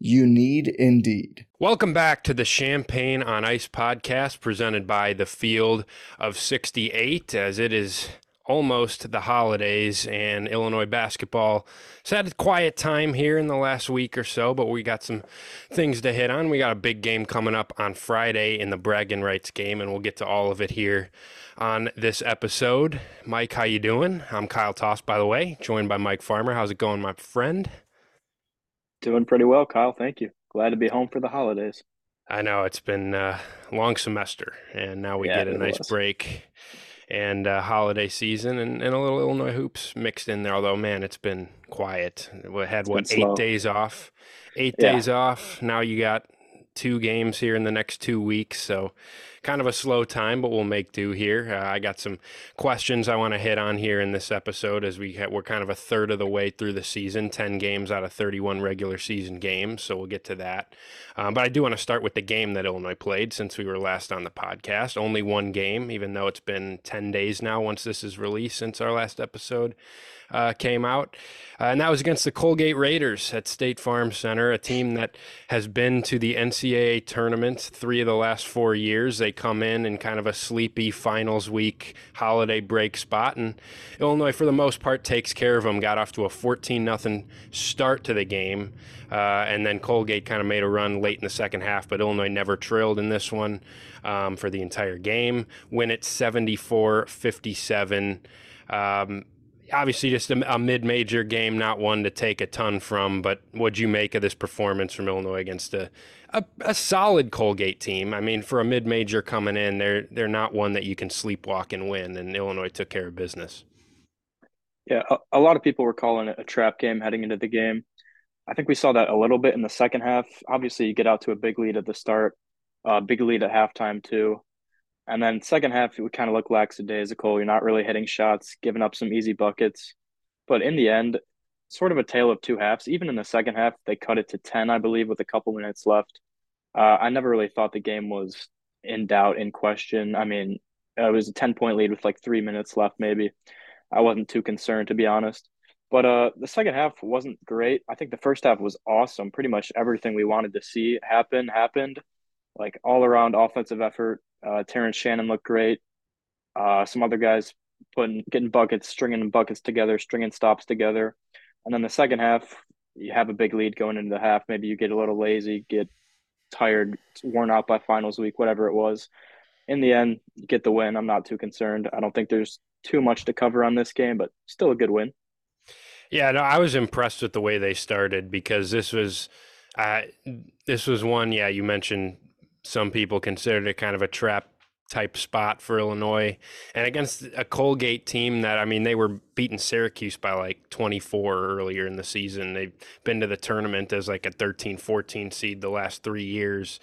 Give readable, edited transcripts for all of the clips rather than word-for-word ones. You need Indeed. Welcome back to the Champaign on Ice podcast presented by the Field of 68, as it is almost the holidays and Illinois basketball. It's had a quiet time here in the last week or so, but we got some things to hit on. We got a big game coming up on Friday in the Braggin' Rights game, and we'll get to all of it here on this episode. Mike, how you doing? I'm Kyle Tausk, by the way, joined by Mike Farmer. How's it going, my friend? Doing pretty well, Kyle. Thank you. Glad to be home for the holidays. I know it's been a long semester, and now we get a nice break and holiday season and a little Illinois hoops mixed in there. Although, man, it's been quiet. We had, what, 8 days off? Eight days off. Now you got two games here in the next 2 weeks, so kind of a slow time, but we'll make do here. I got some questions I want to hit on here in this episode as we're kind of a third of the way through the season, 10 games out of 31 regular season games, so we'll get to that. But I do want to start with the game that Illinois played since we were last on the podcast. Only one game, even though it's been 10 days now once this is released since our last episode came out. And that was against the Colgate Raiders at State Farm Center, a team that has been to the NCAA tournament 3 of the last 4 years. They come in kind of a sleepy finals week holiday break spot, and Illinois for the most part takes care of them. Got off to a 14-0 start to the game, and then Colgate kind of made a run late in the second half, but Illinois never trailed in this one for the entire game. Win it 74-57. Obviously just a mid-major game, not one to take a ton from, but what'd you make of this performance from Illinois against a solid Colgate team? I mean, for a mid-major coming in, they're not one that you can sleepwalk and win, and Illinois took care of business. Yeah, a lot of people were calling it a trap game heading into the game. I think we saw that a little bit in the second half. Obviously, you get out to a big lead at the start, big lead at halftime too. And then second half, it would kind of look lackadaisical. You're not really hitting shots, giving up some easy buckets. But in the end, sort of a tale of two halves. Even in the second half, they cut it to 10, I believe, with a couple minutes left. I never really thought the game was in doubt, in question. I mean, it was a 10-point lead with like 3 minutes left maybe. I wasn't too concerned, to be honest. But the second half wasn't great. I think the first half was awesome. Pretty much everything we wanted to see happen happened. Like all-around offensive effort. Terrence Shannon looked great. Some other guys getting buckets, stringing buckets together, stringing stops together. And then the second half, you have a big lead going into the half. Maybe you get a little lazy, get tired, worn out by finals week, whatever it was. In the end, you get the win. I'm not too concerned. I don't think there's too much to cover on this game, but still a good win. Yeah, no, I was impressed with the way they started because this was one, you mentioned some people considered it kind of a trap type spot for Illinois, and against a Colgate team that, I mean, they were beating Syracuse by like 24 earlier in the season. They've been to the tournament as like a 13-14 seed the last 3 years.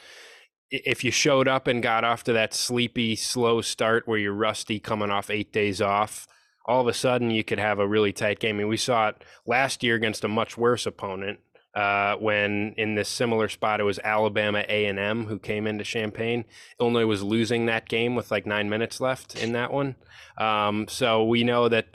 If you showed up and got off to that sleepy, slow start where you're rusty coming off 8 days off, all of a sudden you could have a really tight game. I mean, we saw it last year against a much worse opponent. When in this similar spot, it was Alabama A&M who came into Champaign. Illinois was losing that game with like 9 minutes left in that one. So we know that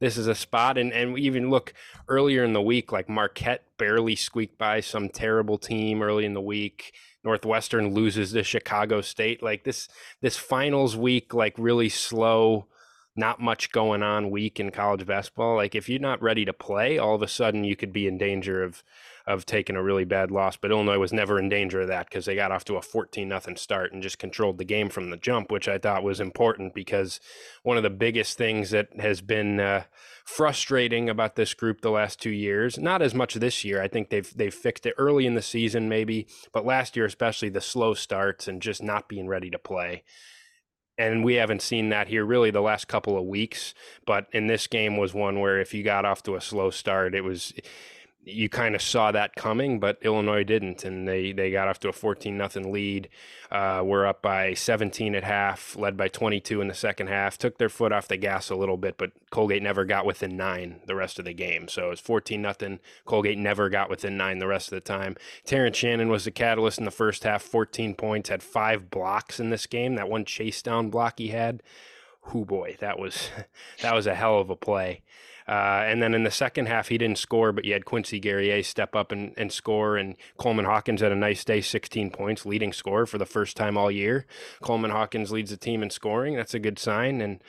this is a spot. And we even look earlier in the week, like Marquette barely squeaked by some terrible team early in the week. Northwestern loses to Chicago State. Like this finals week, like really slow, not much going on week in college basketball. Like if you're not ready to play, all of a sudden you could be in danger of of taking a really bad loss. But Illinois was never in danger of that because they got off to a 14-0 start and just controlled the game from the jump, which I thought was important because one of the biggest things that has been frustrating about this group the last 2 years, not as much this year. I think they've fixed it early in the season maybe, but last year especially the slow starts and just not being ready to play. And we haven't seen that here really the last couple of weeks, but in this game was one where if you got off to a slow start, it was, you kind of saw that coming, but Illinois didn't. And they got off to a 14-0 lead. We're up by 17 at half, led by 22 in the second half, took their foot off the gas a little bit, but Colgate never got within 9 the rest of the game. So it was 14-0. Colgate never got within 9 the rest of the time. Terrence Shannon was the catalyst in the first half, 14 points, had 5 blocks in this game. That one chase down block he had, hoo boy, that was a hell of a play. And then in the second half, he didn't score, but you had Quincy Guerrier step up and score, and Coleman Hawkins had a nice day, 16 points, leading scorer for the first time all year. Coleman Hawkins leads the team in scoring. That's a good sign. And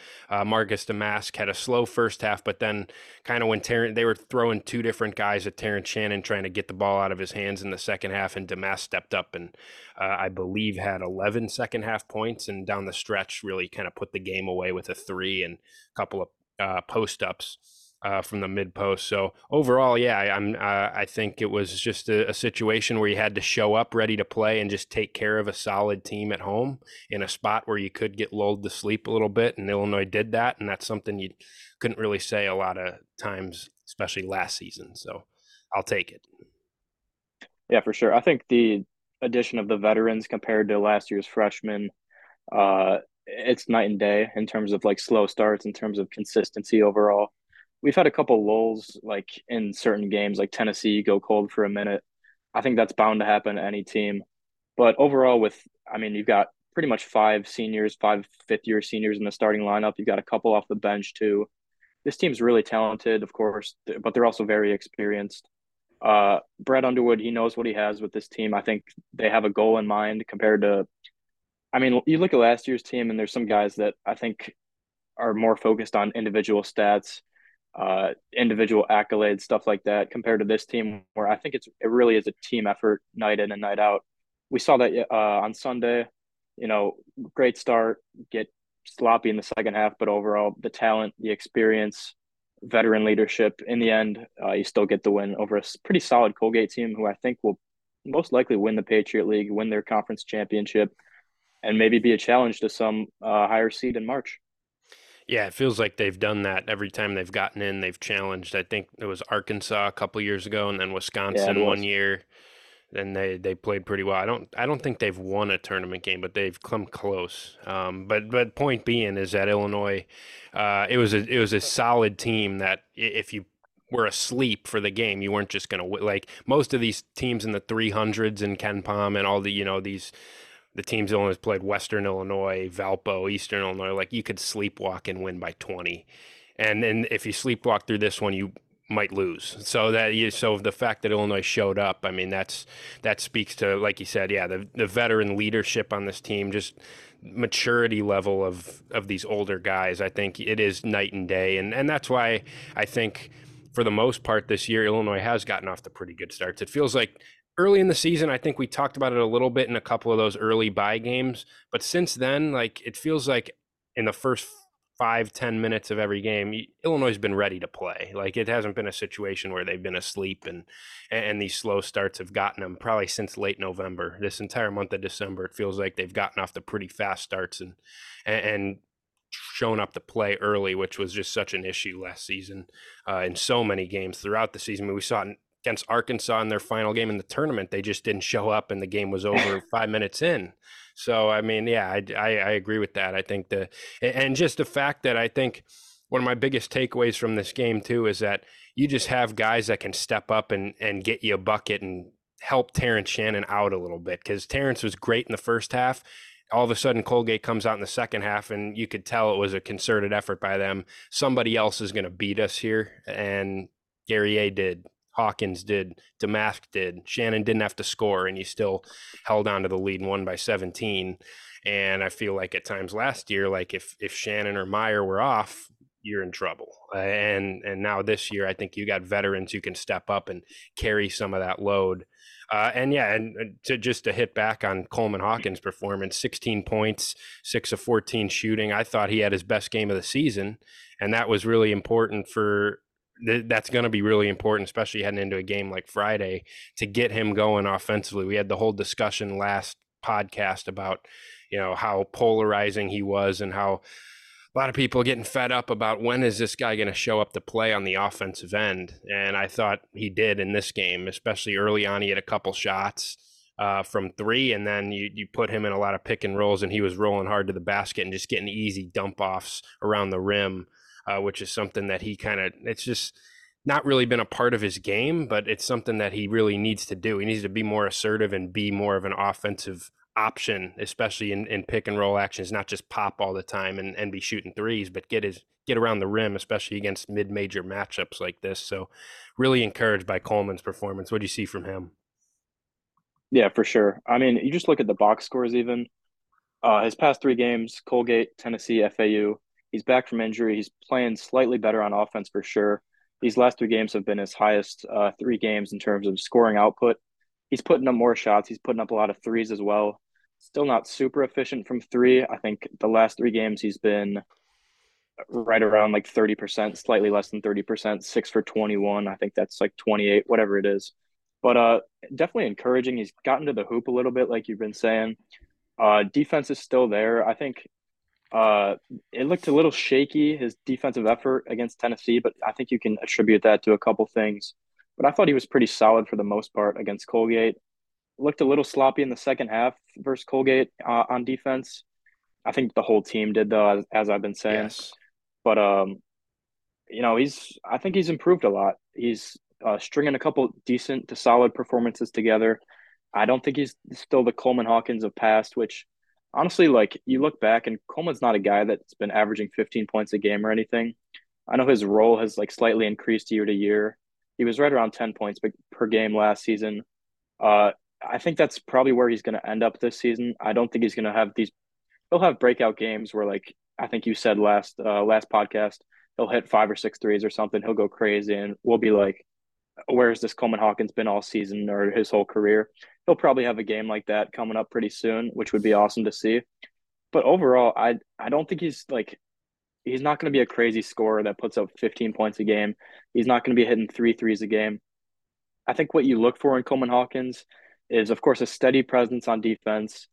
Marcus Domask had a slow first half, but then kind of when they were throwing 2 different guys at Terrence Shannon trying to get the ball out of his hands in the second half, and Domask stepped up and I believe had 11 second half points, and down the stretch really kind of put the game away with a 3 and a couple of post-ups from the mid post. So overall, yeah, I think it was just a situation where you had to show up ready to play and just take care of a solid team at home in a spot where you could get lulled to sleep a little bit. And Illinois did that. And that's something you couldn't really say a lot of times, especially last season. So I'll take it. Yeah, for sure. I think the addition of the veterans compared to last year's freshmen, it's night and day in terms of like slow starts, in terms of consistency overall. We've had a couple lulls, like in certain games, like Tennessee go cold for a minute. I think that's bound to happen to any team. But overall, you've got pretty much 5 seniors, 5 fifth-year seniors in the starting lineup. You've got a couple off the bench too. This team's really talented, of course, but they're also very experienced. Brad Underwood, he knows what he has with this team. I think they have a goal in mind compared to – you look at last year's team, and there's some guys that I think are more focused on individual stats, individual accolades, stuff like that, compared to this team where I think it really is a team effort night in and night out. We saw that on Sunday, great start, get sloppy in the second half, but overall the talent, the experience, veteran leadership, in the end, you still get the win over a pretty solid Colgate team who I think will most likely win the Patriot League, win their conference championship, and maybe be a challenge to some higher seed in March. Yeah, it feels like they've done that every time they've gotten in. They've challenged. I think it was Arkansas a couple years ago, and then Wisconsin 1 year. Then they played pretty well. I don't think they've won a tournament game, but they've come close. But point being is that Illinois, it was a solid team that if you were asleep for the game, you weren't just going to like most of these teams in the 300s and Ken Pom and all the The teams Illinois played, Western Illinois, Valpo, Eastern Illinois, like you could sleepwalk and win by 20. And then if you sleepwalk through this one, you might lose. So the fact that Illinois showed up, that speaks to, like you said, yeah, the veteran leadership on this team, just maturity level of these older guys. I think it is night and day. And that's why I think for the most part this year, Illinois has gotten off to pretty good starts. It feels like early in the season, I think we talked about it a little bit in a couple of those early bye games. But since then, it feels like in the first 5-10 minutes of every game, Illinois has been ready to play. It hasn't been a situation where they've been asleep and these slow starts have gotten them probably since late November. This entire month of December, it feels like they've gotten off to pretty fast starts and shown up to play early, which was just such an issue last season in so many games throughout the season. We saw it against Arkansas in their final game in the tournament. They just didn't show up and the game was over 5 minutes in. So, I agree with that. I think just the fact that I think one of my biggest takeaways from this game too, is that you just have guys that can step up and get you a bucket and help Terrence Shannon out a little bit. Cause Terrence was great in the first half. All of a sudden, Colgate comes out in the second half, and you could tell it was a concerted effort by them. Somebody else is going to beat us here. And Guerrier did. Hawkins did, Domask did, Shannon didn't have to score, and you still held on to the lead and won by 17. And I feel like at times last year, if Shannon or Meyer were off, you're in trouble. And now this year, I think you got veterans who can step up and carry some of that load. And to hit back on Coleman Hawkins' performance, 16 points, 6 of 14 shooting. I thought he had his best game of the season, and that was really important for that's going to be really important, especially heading into a game like Friday, to get him going offensively. We had the whole discussion last podcast about, you know, how polarizing he was and how a lot of people getting fed up about when is this guy going to show up to play on the offensive end. And I thought he did in this game, especially early on. He had a couple shots from three, and then you put him in a lot of pick and rolls, and he was rolling hard to the basket and just getting easy dump offs around the rim, which is something that he it's just not really been a part of his game, but it's something that he really needs to do. He needs to be more assertive and be more of an offensive option, especially in pick and roll actions, not just pop all the time and be shooting threes, but get around the rim, especially against mid-major matchups like this. So really encouraged by Coleman's performance. What do you see from him? Yeah, for sure. I mean, you just look at the box scores even. His past three games, Colgate, Tennessee, FAU, he's back from injury. He's playing slightly better on offense for sure. These last three games have been his highest three games in terms of scoring output. He's putting up more shots. He's putting up a lot of threes as well. Still not super efficient from three. I think the last three games he's been right around like 30%, slightly less than 30%, 6 for 21. I think that's like 28, whatever it is. But definitely encouraging. He's gotten to the hoop a little bit, like you've been saying. Defense is still there. I think it looked a little shaky, his defensive effort against Tennessee, but I think you can attribute that to a couple things. But I thought he was pretty solid for the most part against Colgate. Looked a little sloppy in the second half versus Colgate on defense. I think the whole team did, though, as I've been saying. Yes. But, you know, I think he's improved a lot. He's stringing a couple decent to solid performances together. I don't think he's still the Coleman Hawkins of past, which honestly, like, you look back and Coleman's not a guy that's been averaging 15 points a game or anything. I know his role has like slightly increased year to year. He was right around 10 points per game last season. I think that's probably where he's going to end up this season. I don't think he's going to have he'll have breakout games where, like, I think you said last podcast, he'll hit 5 or 6 threes or something. He'll go crazy and we'll be like, where has this Coleman Hawkins been all season or his whole career? He'll probably have a game like that coming up pretty soon, which would be awesome to see. But overall, I don't think he's not going to be a crazy scorer that puts up 15 points a game. He's not going to be hitting 3 threes a game. I think what you look for in Coleman Hawkins is, of course, a steady presence on defense.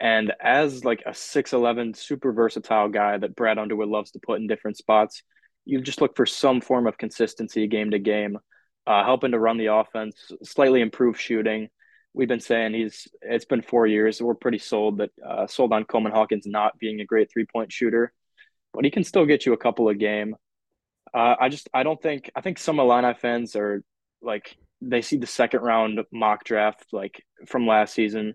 And as like a 6'11", super versatile guy that Brad Underwood loves to put in different spots, you just look for some form of consistency game to game, helping to run the offense, slightly improve shooting. We've been saying it's been 4 years. We're pretty sold on Coleman Hawkins not being a great three-point shooter. But he can still get you a couple a game. I think some Illini fans are like, they see the second round mock draft, like from last season.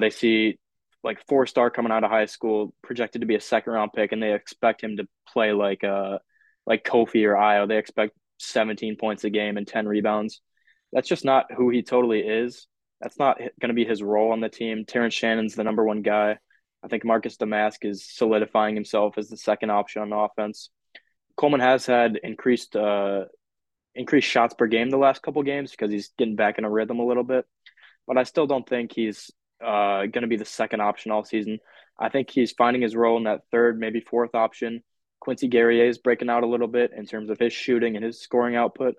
They see like 4-star coming out of high school projected to be a second round pick. And they expect him to play like Kofi or Ayo. They expect 17 points a game and 10 rebounds. That's just not who he totally is. That's not going to be his role on the team. Terrence Shannon's the number one guy. I think Marcus Domask is solidifying himself as the second option on offense. Coleman has had increased shots per game the last couple games because he's getting back in a rhythm a little bit. But I still don't think he's going to be the second option all season. I think he's finding his role in that third, maybe fourth option. Quincy Guerrier is breaking out a little bit in terms of his shooting and his scoring output.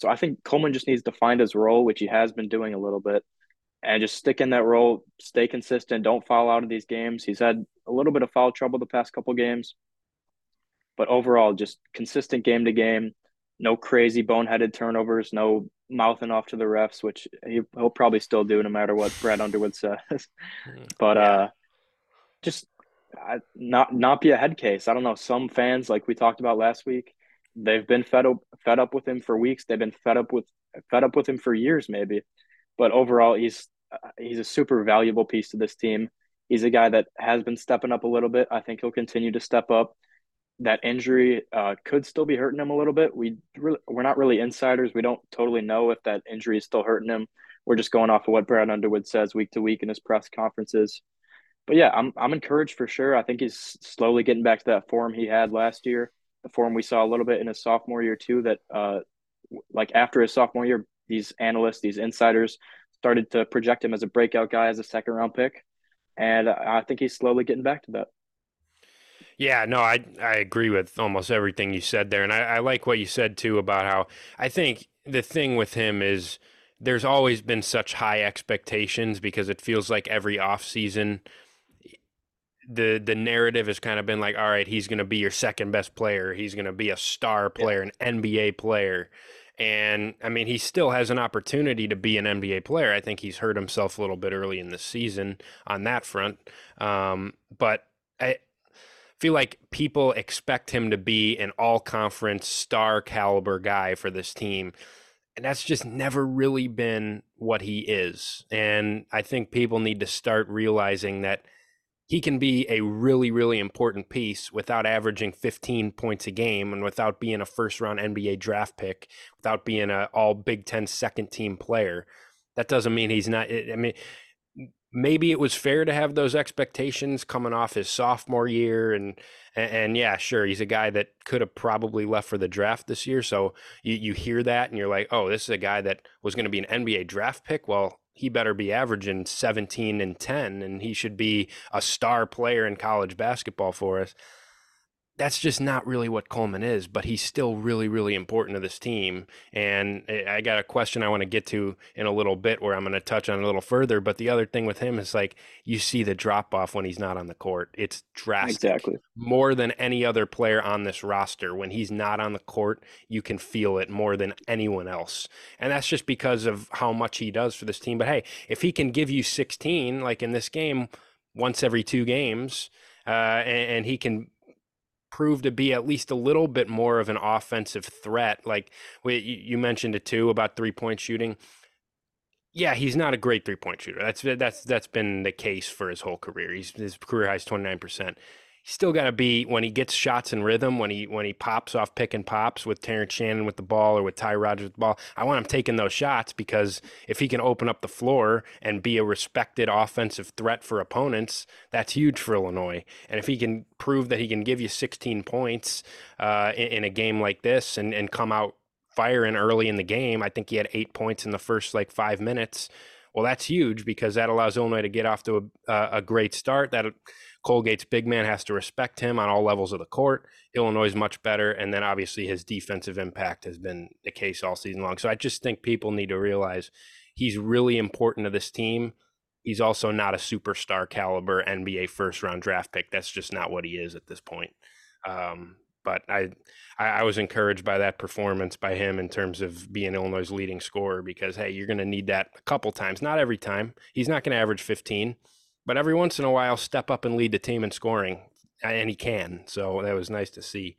So I think Coleman just needs to find his role, which he has been doing a little bit. And just stick in that role, stay consistent, don't foul out of these games. He's had a little bit of foul trouble the past couple games. But overall, just consistent game to game, no crazy boneheaded turnovers, no mouthing off to the refs, which he'll probably still do no matter what Brad Underwood says. But just not be a head case. I don't know. Some fans, like we talked about last week, they've been fed up with him for weeks. They've been fed up with him for years maybe. But overall, he's a super valuable piece to this team. He's a guy that has been stepping up a little bit. I think he'll continue to step up. That injury could still be hurting him a little bit. We're not really insiders. We don't totally know if that injury is still hurting him. We're just going off of what Brad Underwood says week to week in his press conferences. But yeah, I'm encouraged for sure. I think he's slowly getting back to that form he had last year. the form we saw a little bit in his sophomore year too, that like after his sophomore year, these analysts, these insiders started to project him as a breakout guy, as a second round pick. And I think he's slowly getting back to that. Yeah, no, I agree with almost everything you said there. And I like what you said too about how I think the thing with him is there's always been such high expectations, because it feels like every offseason the narrative has kind of been like, all right, he's going to be your second best player. He's going to be a star player, an NBA player. And I mean, he still has an opportunity to be an NBA player. I think he's hurt himself a little bit early in the season on that front. But I feel like people expect him to be an all-conference star caliber guy for this team. And that's just never really been what he is. And I think people need to start realizing that he can be a really, really important piece without averaging 15 points a game and without being a first-round NBA draft pick, without being an all-Big Ten second-team player. That doesn't mean he's not – I mean, maybe it was fair to have those expectations coming off his sophomore year. And yeah, sure, he's a guy that could have probably left for the draft this year. So you hear that and you're like, oh, this is a guy that was going to be an NBA draft pick. Well, he better be averaging 17 and 10, and he should be a star player in college basketball for us. That's just not really what Coleman is, but he's still really, really important to this team. And I got a question I want to get to in a little bit where I'm going to touch on a little further. But the other thing with him is, like, you see the drop off when he's not on the court. It's drastic. Exactly. More than any other player on this roster. When he's not on the court, you can feel it more than anyone else. And that's just because of how much he does for this team. But hey, if he can give you 16, like in this game, once every two games, and he can prove to be at least a little bit more of an offensive threat. Like you mentioned it too about 3-point shooting. Yeah, he's not a great 3-point shooter. That's been the case for his whole career. His career high is 29%. He's still got to be, when he gets shots in rhythm, when he pops off pick and pops with Terrence Shannon with the ball or with Ty Rodgers with the ball, I want him taking those shots, because if he can open up the floor and be a respected offensive threat for opponents, that's huge for Illinois. And if he can prove that he can give you 16 points in a game like this and come out firing early in the game, I think he had 8 points in the first like 5 minutes. Well, that's huge, because that allows Illinois to get off to a great start. That Colgate's big man has to respect him on all levels of the court. Illinois is much better. And then obviously his defensive impact has been the case all season long. So I just think people need to realize he's really important to this team. He's also not a superstar caliber NBA first round draft pick. That's just not what he is at this point. But I was encouraged by that performance by him in terms of being Illinois' leading scorer, because, hey, you're going to need that a couple times. Not every time. He's not going to average 15, but every once in a while step up and lead the team in scoring, and he can. So that was nice to see.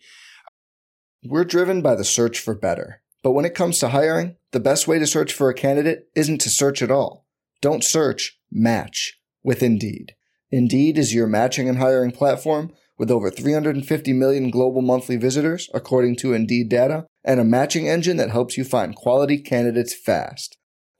We're driven by the search for better. But when it comes to hiring, the best way to search for a candidate isn't to search at all. Don't search, match with Indeed. Indeed is your matching and hiring platform with over 350 million global monthly visitors, according to Indeed data, and a matching engine that helps you find quality candidates fast.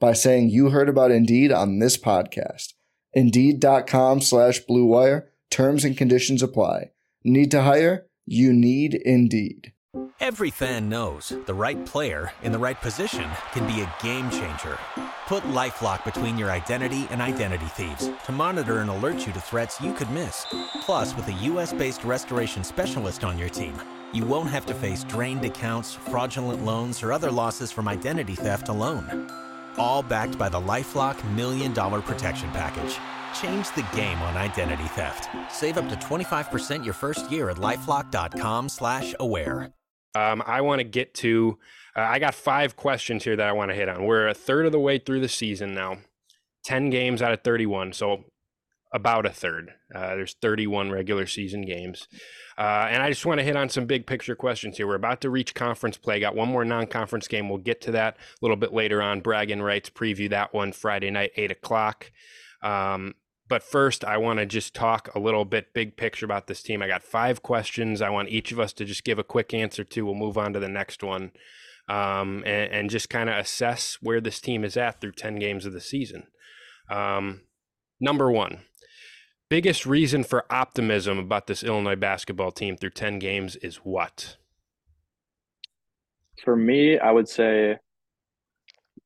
by saying you heard about Indeed on this podcast. Indeed.com/BlueWire. Terms and conditions apply. Need to hire? You need Indeed. Every fan knows the right player in the right position can be a game changer. Put LifeLock between your identity and identity thieves to monitor and alert you to threats you could miss. Plus, with a U.S.-based restoration specialist on your team, you won't have to face drained accounts, fraudulent loans, or other losses from identity theft alone. All backed by the LifeLock $1 Million Protection Package. Change the game on identity theft. Save up to 25% your first year at LifeLock.com/aware. I want to get to, I got 5 questions here that I want to hit on. We're a third of the way through the season now, 10 games out of 31. So about a third. There's 31 regular season games. And I just want to hit on some big picture questions here. We're about to reach conference play. Got one more non-conference game. We'll get to that a little bit later on. Braggin' Rights, preview that one Friday night, 8:00. But first, I want to just talk a little bit big picture about this team. I got 5 questions. I want each of us to just give a quick answer to. We'll move on to the next one, and just kind of assess where this team is at through 10 games of the season. Number one, biggest reason for optimism about this Illinois basketball team through 10 games is what? For me, I would say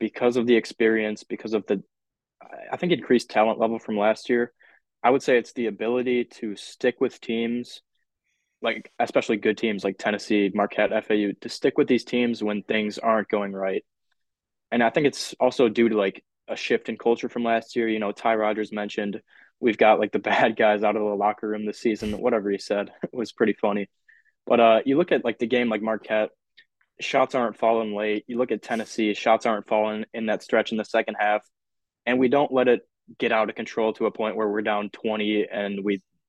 because of the experience, because of the, I think, increased talent level from last year, I would say it's the ability to stick with teams, like especially good teams like Tennessee, Marquette, FAU, to stick with these teams when things aren't going right. And I think it's also due to like a shift in culture from last year. You know, Ty Rodgers mentioned we've got like the bad guys out of the locker room this season. Whatever he said was pretty funny. But you look at like the game like Marquette, shots aren't falling late. You look at Tennessee, shots aren't falling in that stretch in the second half. And we don't let it get out of control to a point where we're down 20 and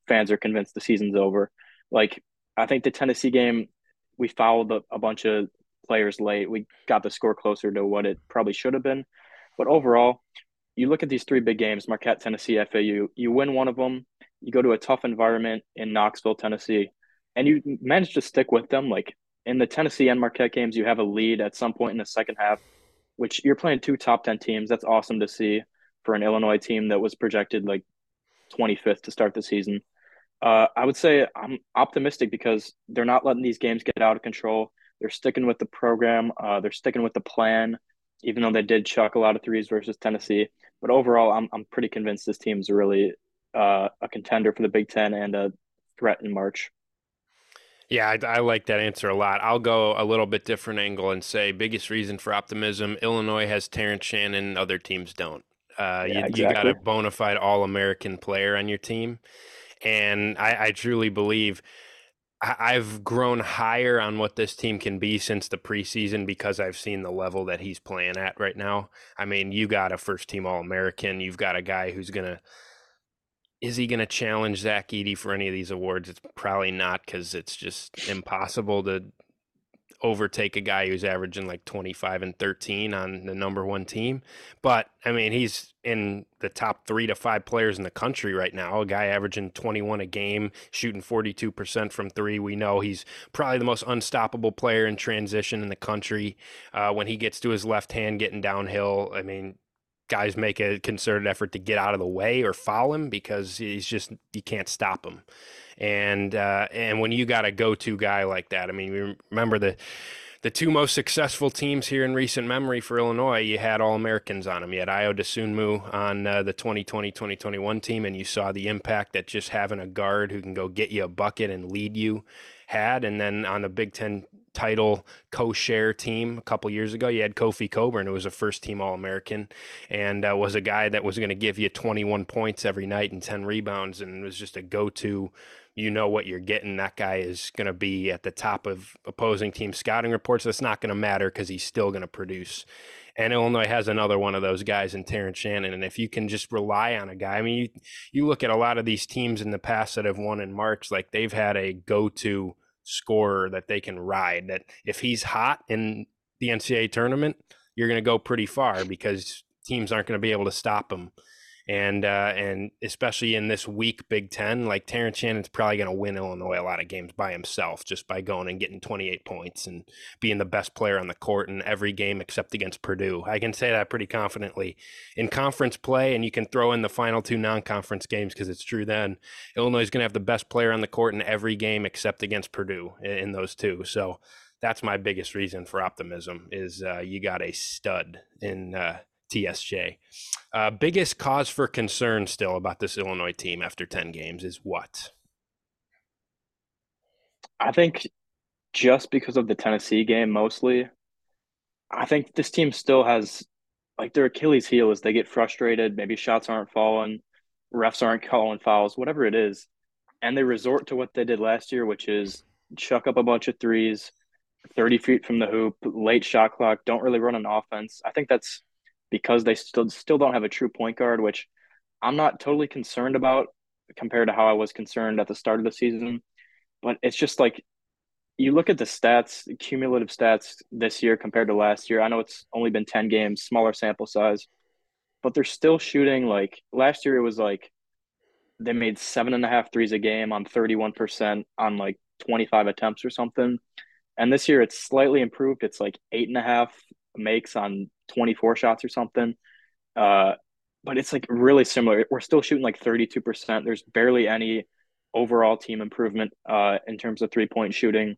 fans are convinced the season's over. Like, I think the Tennessee game, we fouled a bunch of players late. We got the score closer to what it probably should have been. But overall, you look at these 3 big games, Marquette, Tennessee, FAU, you win one of them, you go to a tough environment in Knoxville, Tennessee, and you manage to stick with them. Like in the Tennessee and Marquette games, you have a lead at some point in the second half, which you're playing 2 top 10 teams. That's awesome to see for an Illinois team that was projected like 25th to start the season. I would say I'm optimistic because they're not letting these games get out of control. They're sticking with the program. They're sticking with the plan, even though they did chuck a lot of threes versus Tennessee. But overall, I'm pretty convinced this team's really a contender for the Big Ten and a threat in March. Yeah, I like that answer a lot. I'll go a little bit different angle and say biggest reason for optimism, Illinois has Terrence Shannon, other teams don't. You got a bona fide All-American player on your team. And I truly believe I've grown higher on what this team can be since the preseason because I've seen the level that he's playing at right now. I mean, you got a first-team All-American. You've got a guy who's going to is he going to challenge Zach Edey for any of these awards? It's probably not, because it's just impossible to overtake a guy who's averaging like 25 and 13 on the number one team. But, I mean, he's in the top 3 to 5 players in the country right now, a guy averaging 21 a game, shooting 42% from three. We know he's probably the most unstoppable player in transition in the country. When he gets to his left hand getting downhill, I mean, guys make a concerted effort to get out of the way or foul him because he's just, you can't stop him. And when you got a go-to guy like that, I mean, we remember the 2 most successful teams here in recent memory for Illinois, you had All-Americans on them. You had Ayo Dosunmu on the 2020-2021 team, and you saw the impact that just having a guard who can go get you a bucket and lead you had. And then on the Big Ten title co-share team a couple years ago, you had Kofi Cockburn, who was a first-team All-American and was a guy that was going to give you 21 points every night and 10 rebounds, and was just a go-to. You know what you're getting. That guy is going to be at the top of opposing team scouting reports. That's not going to matter because he's still going to produce. And Illinois has another one of those guys in Terrence Shannon. And if you can just rely on a guy, I mean, you look at a lot of these teams in the past that have won in March, like they've had a go-to scorer that they can ride, that if he's hot in the NCAA tournament, you're going to go pretty far because teams aren't going to be able to stop him. And especially in this weak Big Ten, like Terrence Shannon's probably going to win Illinois a lot of games by himself just by going and getting 28 points and being the best player on the court in every game except against Purdue. I can say that pretty confidently. In conference play, and you can throw in the final 2 non-conference games because it's true then, Illinois is going to have the best player on the court in every game except against Purdue in those 2. So that's my biggest reason for optimism is you got a stud in TSJ. Biggest cause for concern still about this Illinois team after 10 games is what? I think just because of the Tennessee game mostly, I think this team still has like their Achilles heel is they get frustrated. Maybe shots aren't falling, refs aren't calling fouls, whatever it is. And they resort to what they did last year, which is chuck up a bunch of threes, 30 feet from the hoop, late shot clock, don't really run an offense. I think that's because they still don't have a true point guard, which I'm not totally concerned about compared to how I was concerned at the start of the season. But it's just like you look at the stats, cumulative stats this year compared to last year. I know it's only been 10 games, smaller sample size, but they're still shooting like last year. It was like they made 7.5 threes a game on 31% on like 25 attempts or something. And this year it's slightly improved. It's like 8.5 makes on 24 shots or something. But it's like really similar. We're still shooting like 32%. There's barely any overall team improvement in terms of three-point shooting.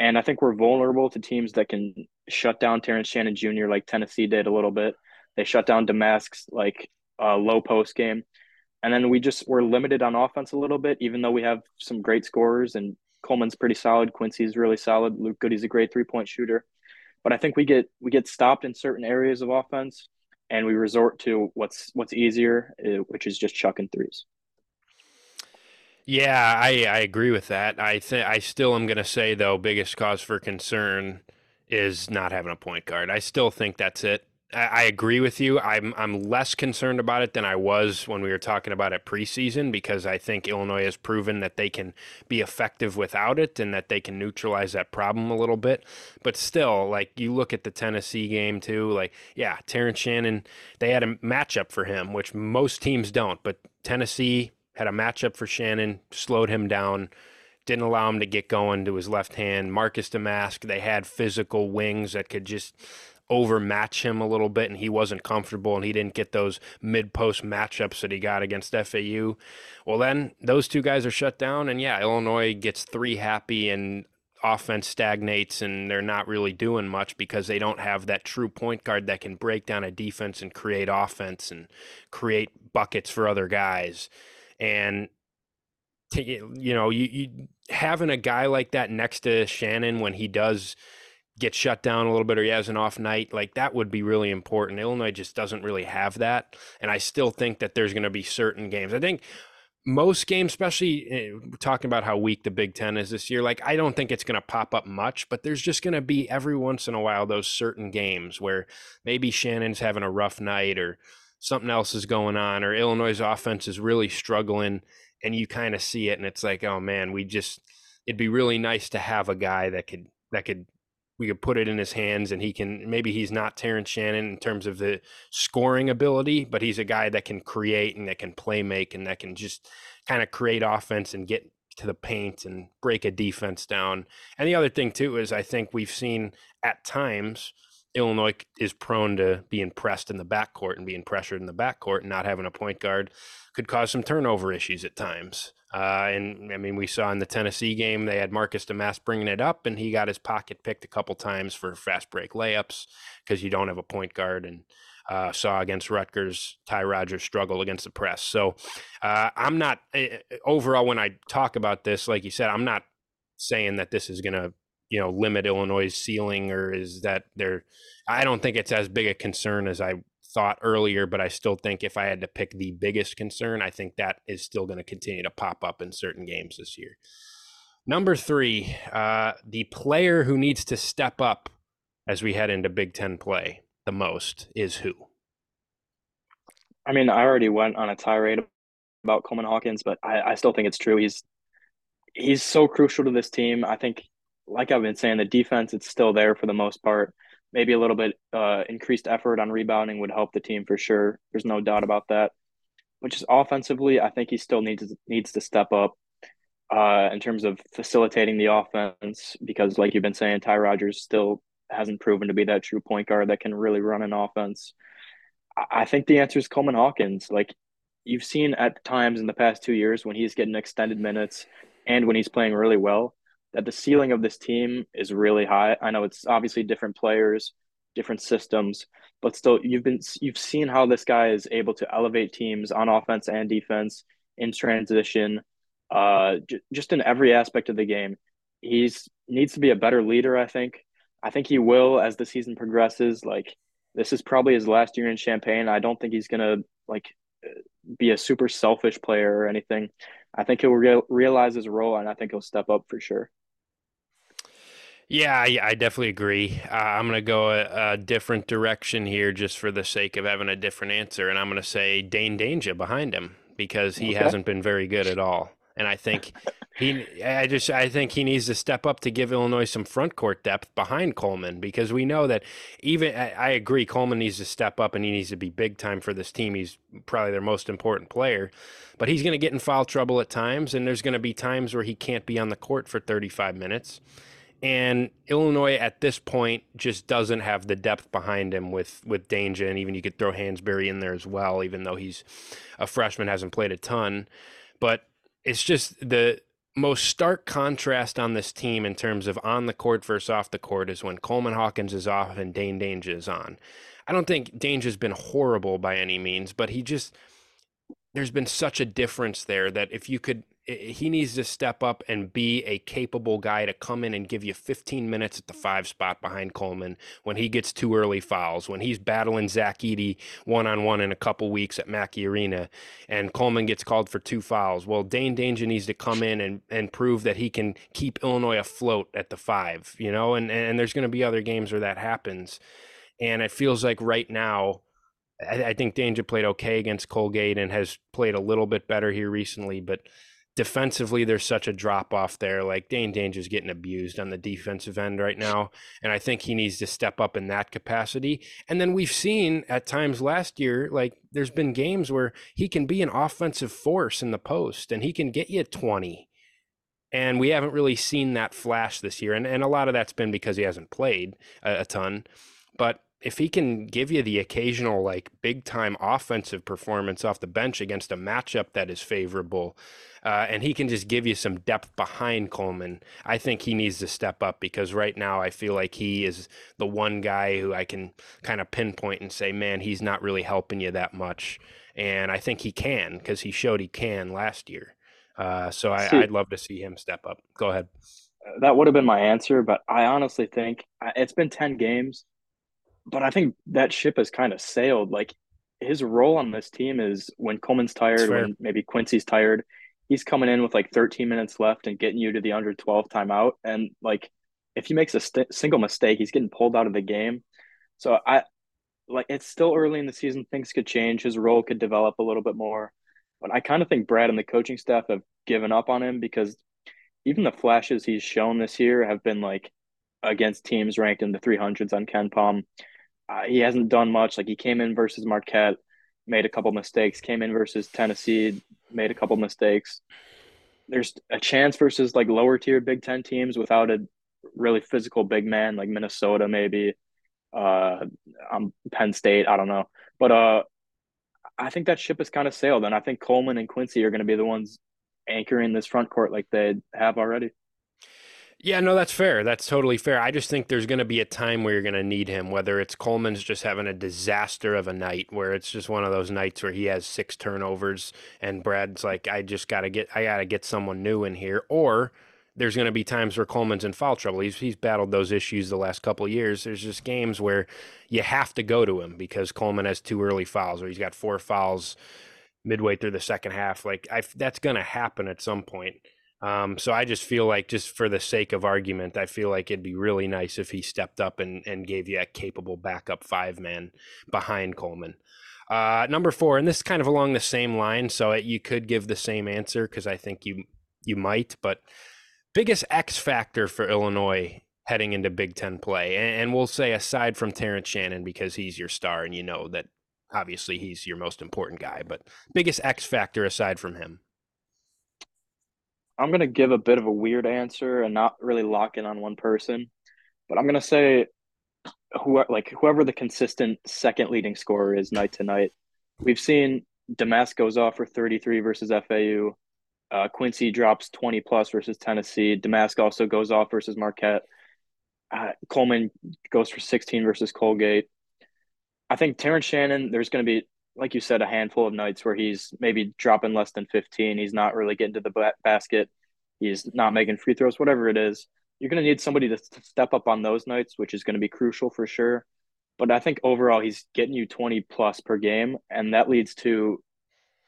And I think we're vulnerable to teams that can shut down Terrence Shannon Jr. like Tennessee did a little bit. They shut down Domask's like low post game. And then we're limited on offense a little bit, even though we have some great scorers, and Coleman's pretty solid. Quincy's really solid. Luke Goody's a great three-point shooter. But I think we get stopped in certain areas of offense, and we resort to what's easier, which is just chucking threes. Yeah, I agree with that. I still am going to say, though, biggest cause for concern is not having a point guard. I still think that's it. I agree with you. I'm less concerned about it than I was when we were talking about it preseason, because I think Illinois has proven that they can be effective without it and that they can neutralize that problem a little bit. But still, like, you look at the Tennessee game too, like, yeah, Terrence Shannon, they had a matchup for him, which most teams don't, but Tennessee had a matchup for Shannon, slowed him down, didn't allow him to get going to his left hand. Marcus Domask, they had physical wings that could just overmatch him a little bit, and he wasn't comfortable, and he didn't get those mid-post matchups that he got against FAU. Well, then those two guys are shut down, and yeah, Illinois gets three happy, and offense stagnates, and they're not really doing much because they don't have that true point guard that can break down a defense and create offense and create buckets for other guys. And you know, you having a guy like that next to Shannon when he does get shut down a little bit or he has an off night, like, that would be really important. Illinois just doesn't really have that. And I still think that there's going to be certain games. I think most games, especially talking about how weak the Big Ten is this year, like, I don't think it's going to pop up much, but there's just going to be every once in a while those certain games where maybe Shannon's having a rough night or something else is going on, or Illinois' offense is really struggling, and you kind of see it, and it's like, oh man, it'd be really nice to have a guy that could we could put it in his hands, and he can, maybe he's not Terrence Shannon in terms of the scoring ability, but he's a guy that can create and that can play make and that can just kind of create offense and get to the paint and break a defense down. And the other thing too is I think we've seen at times Illinois is prone to being pressed in the backcourt and being pressured in the backcourt, and not having a point guard could cause some turnover issues at times. And I mean, we saw in the Tennessee game, they had Marcus Domask bringing it up, and he got his pocket picked a couple times for fast break layups because you don't have a point guard. And saw against Rutgers, Ty Rodgers struggle against the press. So I'm not overall, when I talk about this, like you said, I'm not saying that this is going to, you know, limit Illinois' ceiling, or is that they're, I don't think it's as big a concern as I thought earlier, but I still think if I had to pick the biggest concern, I think that is still going to continue to pop up in certain games this year. Number three, the player who needs to step up as we head into Big Ten play the most is who? I mean, I already went on a tirade about Coleman Hawkins, but I still think it's true. He's so crucial to this team. I think, like I've been saying, the defense, it's still there for the most part. Maybe a little bit increased effort on rebounding would help the team for sure. There's no doubt about that. But just offensively, I think he still needs to step up in terms of facilitating the offense, because like you've been saying, Ty Rodgers still hasn't proven to be that true point guard that can really run an offense. I think the answer is Coleman Hawkins. Like, you've seen at times in the past 2 years when he's getting extended minutes and when he's playing really well, that the ceiling of this team is really high. I know it's obviously different players, different systems, but still you've seen how this guy is able to elevate teams on offense and defense, in transition, just in every aspect of the game. He needs to be a better leader, I think. I think he will as the season progresses. Like, this is probably his last year in Champaign. I don't think he's going to be a super selfish player or anything. I think he'll realize his role, and I think he'll step up for sure. Yeah, I definitely agree. I'm going to go a different direction here just for the sake of having a different answer, and I'm going to say Dain Dainja behind him because he hasn't been very good at all. And I think I think he needs to step up to give Illinois some front court depth behind Coleman, because we know that even I agree Coleman needs to step up and he needs to be big time for this team. He's probably their most important player, but he's going to get in foul trouble at times, and there's going to be times where he can't be on the court for 35 minutes. And Illinois at this point just doesn't have the depth behind him with Dainja, and even you could throw Hansberry in there as well, even though he's a freshman, hasn't played a ton. But it's just the most stark contrast on this team in terms of on the court versus off the court is when Coleman Hawkins is off and Dain Dainja is on. I don't think Dainja's been horrible by any means, but he just, there's been such a difference there that if you could, he needs to step up and be a capable guy to come in and give you 15 minutes at the 5 spot behind Coleman when he gets 2 early fouls, when he's battling Zach Edey one-on-one in a couple weeks at Mackey Arena and Coleman gets called for 2 fouls. Well, Dain Dainja needs to come in and prove that he can keep Illinois afloat at the 5, you know, and there's going to be other games where that happens. And it feels like right now, I think Dainja played okay against Colgate and has played a little bit better here recently, but defensively, there's such a drop off there. Like Dain Dainja's getting abused on the defensive end right now, and I think he needs to step up in that capacity. And then we've seen at times last year, like there's been games where he can be an offensive force in the post and he can get you 20. And we haven't really seen that flash this year, and a lot of that's been because he hasn't played a ton. But if he can give you the occasional like big time offensive performance off the bench against a matchup that is favorable, and he can just give you some depth behind Coleman, I think he needs to step up, because right now I feel like he is the one guy who I can kind of pinpoint and say, man, he's not really helping you that much. And I think he can, because he showed he can last year. So I'd love to see him step up. Go ahead. That would have been my answer, but I honestly think it's been 10 games. But I think that ship has kind of sailed. Like his role on this team is when Coleman's tired, when maybe Quincy's tired, he's coming in with like 13 minutes left and getting you to the under 12 timeout. And like, if he makes a single mistake, he's getting pulled out of the game. So it's still early in the season. Things could change. His role could develop a little bit more, but I kind of think Brad and the coaching staff have given up on him, because even the flashes he's shown this year have been like against teams ranked in the 300s on Ken Pom. He hasn't done much. Like he came in versus Marquette, made a couple mistakes, came in versus Tennessee, made a couple mistakes. There's a chance versus like lower tier Big Ten teams without a really physical big man, like Minnesota, maybe Penn State. I don't know. But I think that ship has kind of sailed. And I think Coleman and Quincy are going to be the ones anchoring this front court like they have already. Yeah, no, that's fair. That's totally fair. I just think there's going to be a time where you're going to need him, whether it's Coleman's just having a disaster of a night where it's just one of those nights where he has 6 turnovers and Brad's like, I got to get someone new in here, or there's going to be times where Coleman's in foul trouble. He's battled those issues the last couple of years. There's just games where you have to go to him because Coleman has 2 early fouls or he's got 4 fouls midway through the second half. Like that's going to happen at some point. So I just feel like, just for the sake of argument, I feel like it'd be really nice if he stepped up and gave you a capable backup 5-man behind Coleman. Number 4, and this is kind of along the same line, so you could give the same answer because I think you might, but biggest X factor for Illinois heading into Big Ten play, and we'll say aside from Terrence Shannon because he's your star and you know that obviously he's your most important guy, but biggest X factor aside from him. I'm going to give a bit of a weird answer and not really lock in on one person, but I'm going to say whoever the consistent second leading scorer is night to night. We've seen Domask goes off for 33 versus FAU. Quincy drops 20 plus versus Tennessee. Domask also goes off versus Marquette. Coleman goes for 16 versus Colgate. I think Terrence Shannon, there's going to be, like you said, a handful of nights where he's maybe dropping less than 15. He's not really getting to the basket. He's not making free throws, whatever it is. You're going to need somebody to step up on those nights, which is going to be crucial for sure. But I think overall he's getting you 20 plus per game, and that leads to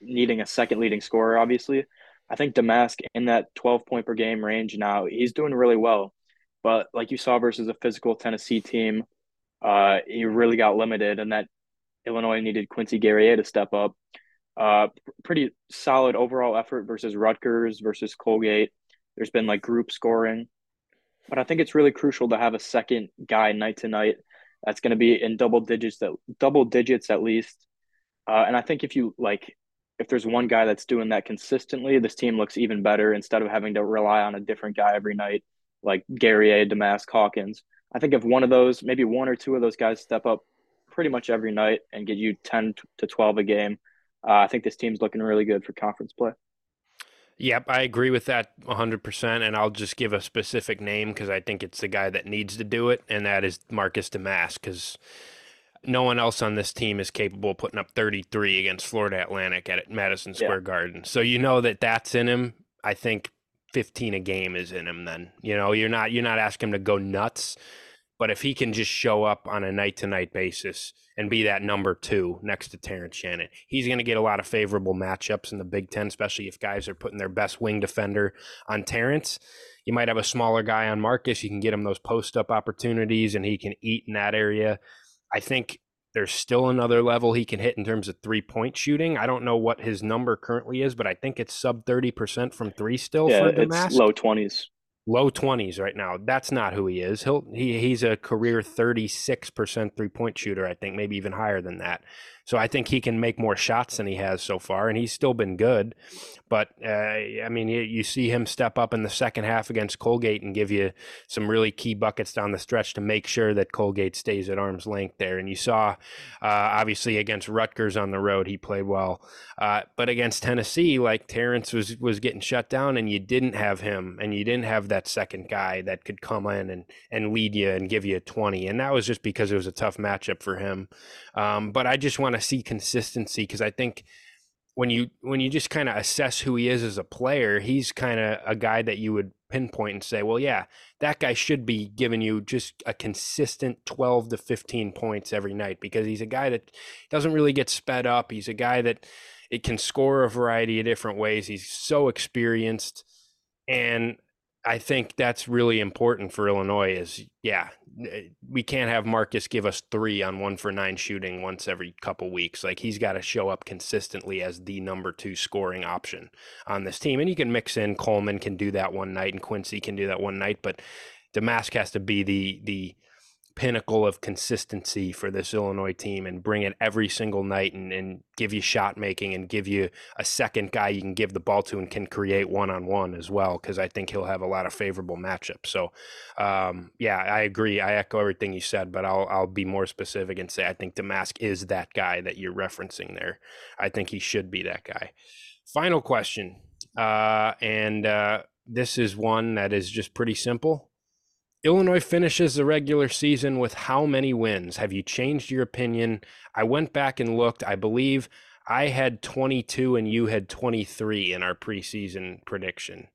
needing a second leading scorer, obviously. I think Domask in that 12 point per game range now, he's doing really well. But like you saw versus a physical Tennessee team, he really got limited, and that Illinois needed Quincy Guerrier to step up. Pretty solid overall effort versus Rutgers, versus Colgate. There's been like group scoring. But I think it's really crucial to have a second guy night to night that's going to be in double digits at least. And I think if there's one guy that's doing that consistently, this team looks even better instead of having to rely on a different guy every night, like Guerrier, Domask, Hawkins. I think if one of those, maybe one or two of those guys step up pretty much every night and get you 10 to 12 a game, I think this team's looking really good for conference play. Yep, I agree with that 100%, and I'll just give a specific name because I think it's the guy that needs to do it, and that is Marcus Domask, because no one else on this team is capable of putting up 33 against Florida Atlantic at Madison Square Garden. So you know that that's in him. I think 15 a game is in him then. You know, you're not asking him to go nuts, but if he can just show up on a night-to-night basis and be that number two next to Terrence Shannon, he's going to get a lot of favorable matchups in the Big Ten, especially if guys are putting their best wing defender on Terrence. You might have a smaller guy on Marcus. You can get him those post-up opportunities, and he can eat in that area. I think there's still another level he can hit in terms of three-point shooting. I don't know what his number currently is, but I think it's sub 30% from three still for Domask. It's low 20s. Low 20s right now. That's not who he is. He's a career 36% three-point shooter, I think, maybe even higher than that. So I think he can make more shots than he has so far, and he's still been good. But, I mean, you see him step up in the second half against Colgate and give you some really key buckets down the stretch to make sure that Colgate stays at arm's length there. And you saw, obviously, against Rutgers on the road, he played well. But against Tennessee, like, Terrence was getting shut down, and you didn't have him, and you didn't have that second guy that could come in and lead you and give you a 20. And that was just because it was a tough matchup for him. But I just want to see consistency, because I think when you just kind of assess who he is as a player, he's kind of a guy that you would pinpoint and say, well, yeah, that guy should be giving you just a consistent 12 to 15 points every night, because he's a guy that doesn't really get sped up. He's a guy that it can score a variety of different ways. He's so experienced, and I think that's really important for Illinois is, we can't have Marcus give us 3 on 1-for-9 shooting once every couple weeks. Like, he's got to show up consistently as the number 2 scoring option on this team. And you can mix in Coleman can do that one night and Quincy can do that one night, but Domask has to be the pinnacle of consistency for this Illinois team and bring it every single night and give you shot making and give you a second guy you can give the ball to and can create one-on-one as well, because I think he'll have a lot of favorable matchups. So I agree. I echo everything you said, but I'll be more specific and say I think Domask is that guy that you're referencing there. I think he should be that guy. Final question. This is one that is just pretty simple. Illinois finishes the regular season with how many wins? Have you changed your opinion? I went back and looked. I believe I had 22 and you had 23 in our preseason prediction.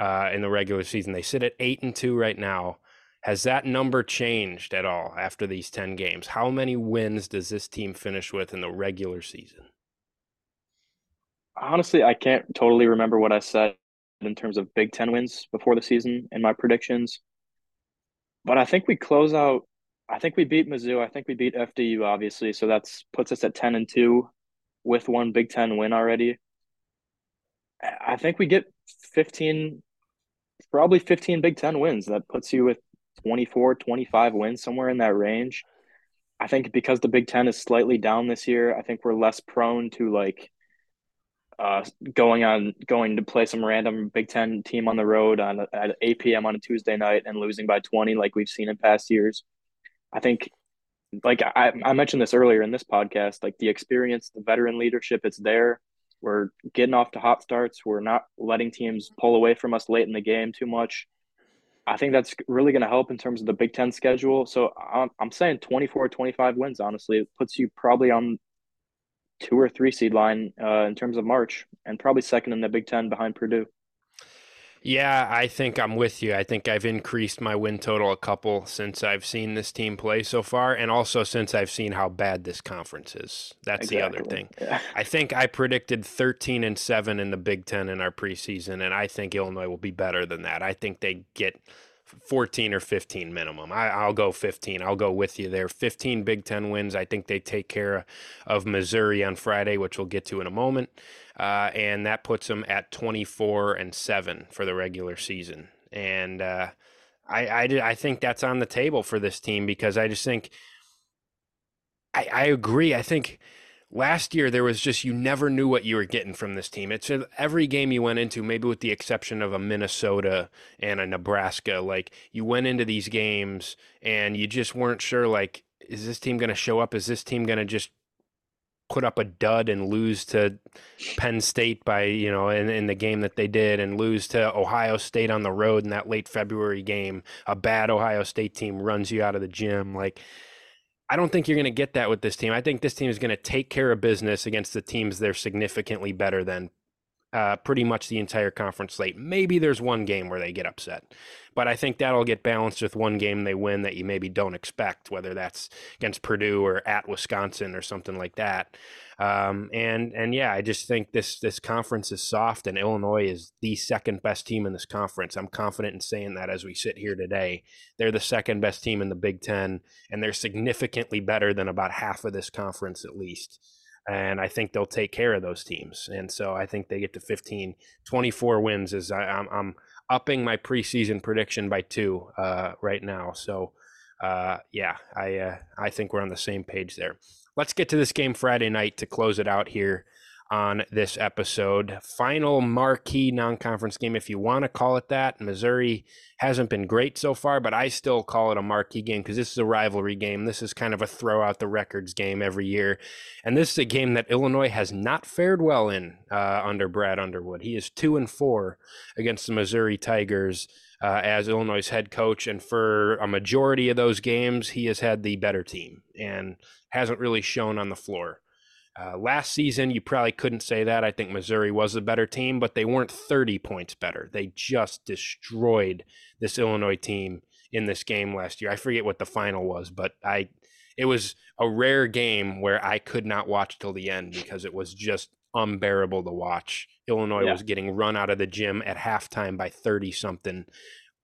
In the regular season, they sit at 8-2 right now. Has that number changed at all after these 10 games? How many wins does this team finish with in the regular season? Honestly, I can't totally remember what I said in terms of Big Ten wins before the season and my predictions. But I think we close out – I think we beat Mizzou. I think we beat FDU, obviously. So that puts us at 10-2 with one Big Ten win already. I think we get 15 Big Ten wins. That puts you with 24, 25 wins, somewhere in that range. I think because the Big Ten is slightly down this year, I think we're less prone to, going to play some random Big Ten team on the road at 8 p.m. on a Tuesday night and losing by 20 like we've seen in past years. I think, I mentioned this earlier in this podcast, the experience, the veteran leadership, it's there. We're getting off to hot starts. We're not letting teams pull away from us late in the game too much. I think that's really going to help in terms of the Big Ten schedule. So I'm saying 24, 25 wins, honestly. It puts you probably on 2 or 3 seed line in terms of March, and probably second in the Big Ten behind Purdue. Yeah, I think I'm with you. I think I've increased my win total a couple since I've seen this team play so far, and also since I've seen how bad this conference is. That's exactly. The other thing. Yeah. I think I predicted 13-7 in the Big Ten in our preseason, and I think Illinois will be better than that. I think they get 14 or 15 minimum. I'll go 15. I'll go with you there. 15 Big Ten wins. I think they take care of Missouri on Friday, which we'll get to in a moment. And that puts them at 24-7 for the regular season. And I think that's on the table for this team, because I just think I agree. I think last year there was just, you never knew what you were getting from this team. It's every game you went into, maybe with the exception of a Minnesota and a Nebraska, like you went into these games and you just weren't sure, like, is this team going to show up? Is this team going to just put up a dud and lose to Penn State by, you know, in the game that they did, and lose to Ohio State on the road in that late February game? A bad Ohio State team runs you out of the gym. Like, I don't think you're going to get that with this team. I think this team is going to take care of business against the teams they're significantly better than, pretty much the entire conference slate. Maybe there's one game where they get upset, but I think that'll get balanced with one game they win that you maybe don't expect, whether that's against Purdue or at Wisconsin or something like that. And yeah, I just think this conference is soft, and Illinois is the second best team in this conference. I'm confident in saying that as we sit here today. They're the second best team in the Big Ten, and they're significantly better than about half of this conference at least. And I think they'll take care of those teams. And so I think they get to 15, 24 wins is I'm upping my preseason prediction by 2 right now. So yeah, I think we're on the same page there. Let's get to this game Friday night to close it out here on this episode. Final marquee non-conference game, if you want to call it that. Missouri hasn't been great so far, but I still call it a marquee game because this is a rivalry game. This is kind of a throw out the records game every year. And this is a game that Illinois has not fared well in under Brad Underwood. He is 2-4 against the Missouri Tigers as Illinois' head coach. And for a majority of those games, he has had the better team and hasn't really shown on the floor. Last season, you probably couldn't say that. I think Missouri was the better team, but they weren't 30 points better. They just destroyed this Illinois team in this game last year. I forget what the final was, but it was a rare game where I could not watch till the end because it was just unbearable to watch. Illinois was getting run out of the gym at halftime by 30-something.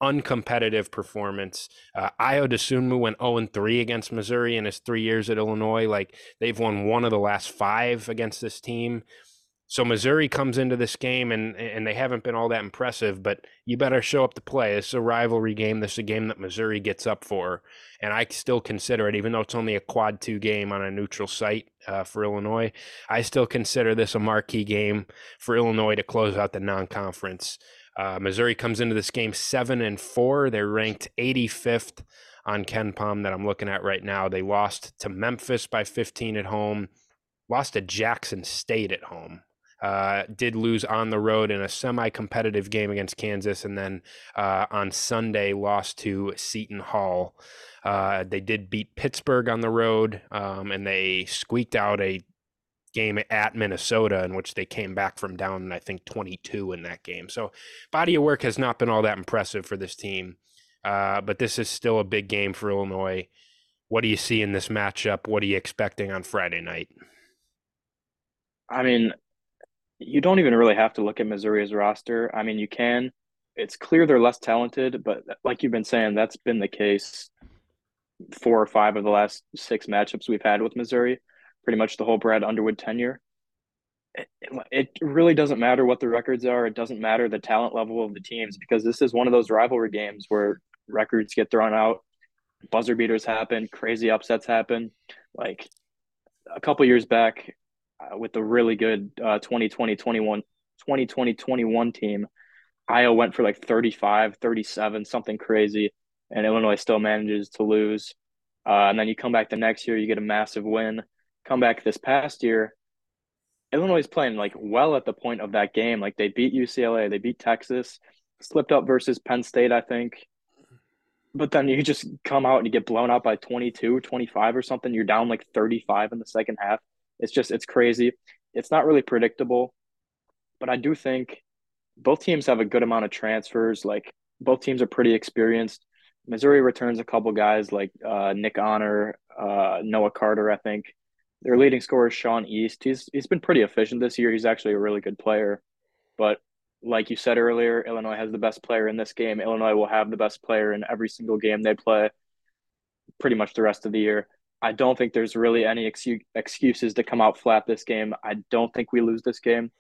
Uncompetitive performance. Ayo Dosunmu went 0-3 against Missouri in his 3 years at Illinois. Like, they've won one of the last 5 against this team. So Missouri comes into this game and they haven't been all that impressive, but you better show up to play. It's a rivalry game. This is a game that Missouri gets up for. And I still consider it, even though it's only a quad 2 game on a neutral site for Illinois, I still consider this a marquee game for Illinois to close out the non-conference. Missouri comes into this game 7-4. They're ranked 85th on Ken Pom that I'm looking at right now. They lost to Memphis by 15 at home, lost to Jackson State at home, did lose on the road in a semi-competitive game against Kansas, and then on Sunday lost to Seton Hall. They did beat Pittsburgh on the road, and they squeaked out a game at Minnesota in which they came back from down, I think, 22 in that game. So body of work has not been all that impressive for this team, but this is still a big game for Illinois. What do you see in this matchup? What are you expecting on Friday night? I mean, you don't even really have to look at Missouri's roster. I mean, you can. It's clear they're less talented, but like you've been saying, that's been the case 4 or 5 of the last 6 matchups we've had with Missouri. Pretty much the whole Brad Underwood tenure. It really doesn't matter what the records are. It doesn't matter the talent level of the teams, because this is one of those rivalry games where records get thrown out, buzzer beaters happen, crazy upsets happen. Like a couple years back with the really good 2020-21 team, Iowa went for like 35, 37, something crazy, and Illinois still manages to lose. And then you come back the next year, you get a massive win. Come back this past year, Illinois is playing like well at the point of that game. Like they beat UCLA, they beat Texas, slipped up versus Penn State, I think. But then you just come out and you get blown out by 22, 25 or something. You're down like 35 in the second half. It's crazy. It's not really predictable. But I do think both teams have a good amount of transfers. Like both teams are pretty experienced. Missouri returns a couple guys like Nick Honor, Noah Carter, I think. Their leading scorer is Sean East. He's been pretty efficient this year. He's actually a really good player. But Like you said earlier, Illinois has the best player in this game. Illinois will have the best player in every single game they play pretty much the rest of the year. I don't think there's really any excuses to come out flat this game. I don't think we lose this game.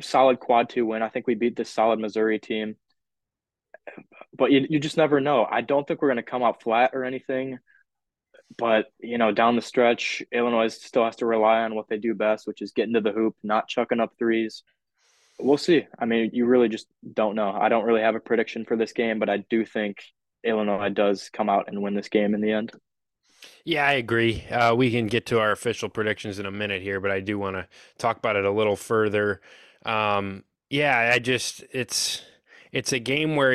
Solid quad two win. I think we beat this solid Missouri team. But you just never know. I don't think we're going to come out flat or anything. But, you know, down the stretch, Illinois still has to rely on what they do best, which is getting to the hoop, not chucking up threes. We'll see. I mean, you really just don't know. I don't really have a prediction for this game, but I do think Illinois does come out and win this game in the end. Yeah, I agree. We can get to our official predictions in a minute here, but I do want to talk about it a little further. It's a game where